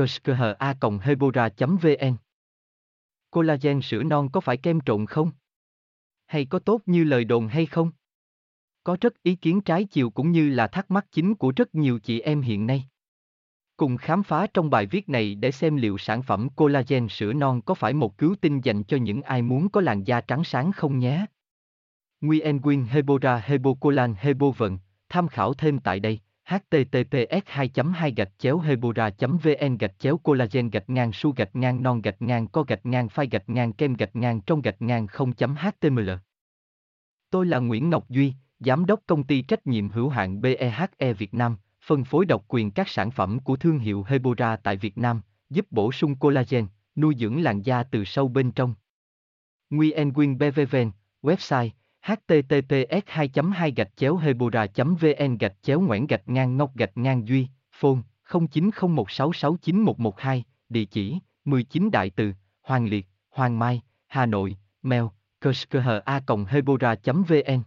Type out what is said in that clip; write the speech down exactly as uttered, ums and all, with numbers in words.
c s k h a hebora chấm v n. Collagen sữa non có phải kem trộn không? Hay có tốt như lời đồn hay không? Có rất ý kiến trái chiều cũng như là thắc mắc chính của rất nhiều chị em hiện nay. Cùng khám phá trong bài viết này để xem liệu sản phẩm collagen sữa non có phải một cứu tinh dành cho những ai muốn có làn da trắng sáng không nhé. Nguyên Quyên Hebora Hebocollagen Hebovn, tham khảo thêm tại đây. h t t p s hai chấm hai gạch chéo hebora chấm v n gạch chéo collagen gạch ngang su gạch ngang non gạch ngang co gạch ngang phai gạch ngang kem gạch ngang trong gạch ngang không chấm h t m l. Tôi là Nguyễn Ngọc Duy, Giám đốc Công ty Trách nhiệm hữu hạn bê e hát e Việt Nam, phân phối độc quyền các sản phẩm của thương hiệu Hebora tại Việt Nam, giúp bổ sung collagen, nuôi dưỡng làn da từ sâu bên trong. Nguyên Quyên bê vê vê en, website h t t p s hai chấm hai gạch chéo hebora chấm v n gạch chéo ngoãn gạch ngang ngọc gạch ngang duy, phone không chín không một sáu sáu chín một một hai, địa chỉ mười chín Đại Từ, Hoàng Liệt, Hoàng Mai, Hà Nội, mail c s k h a hebora chấm v n.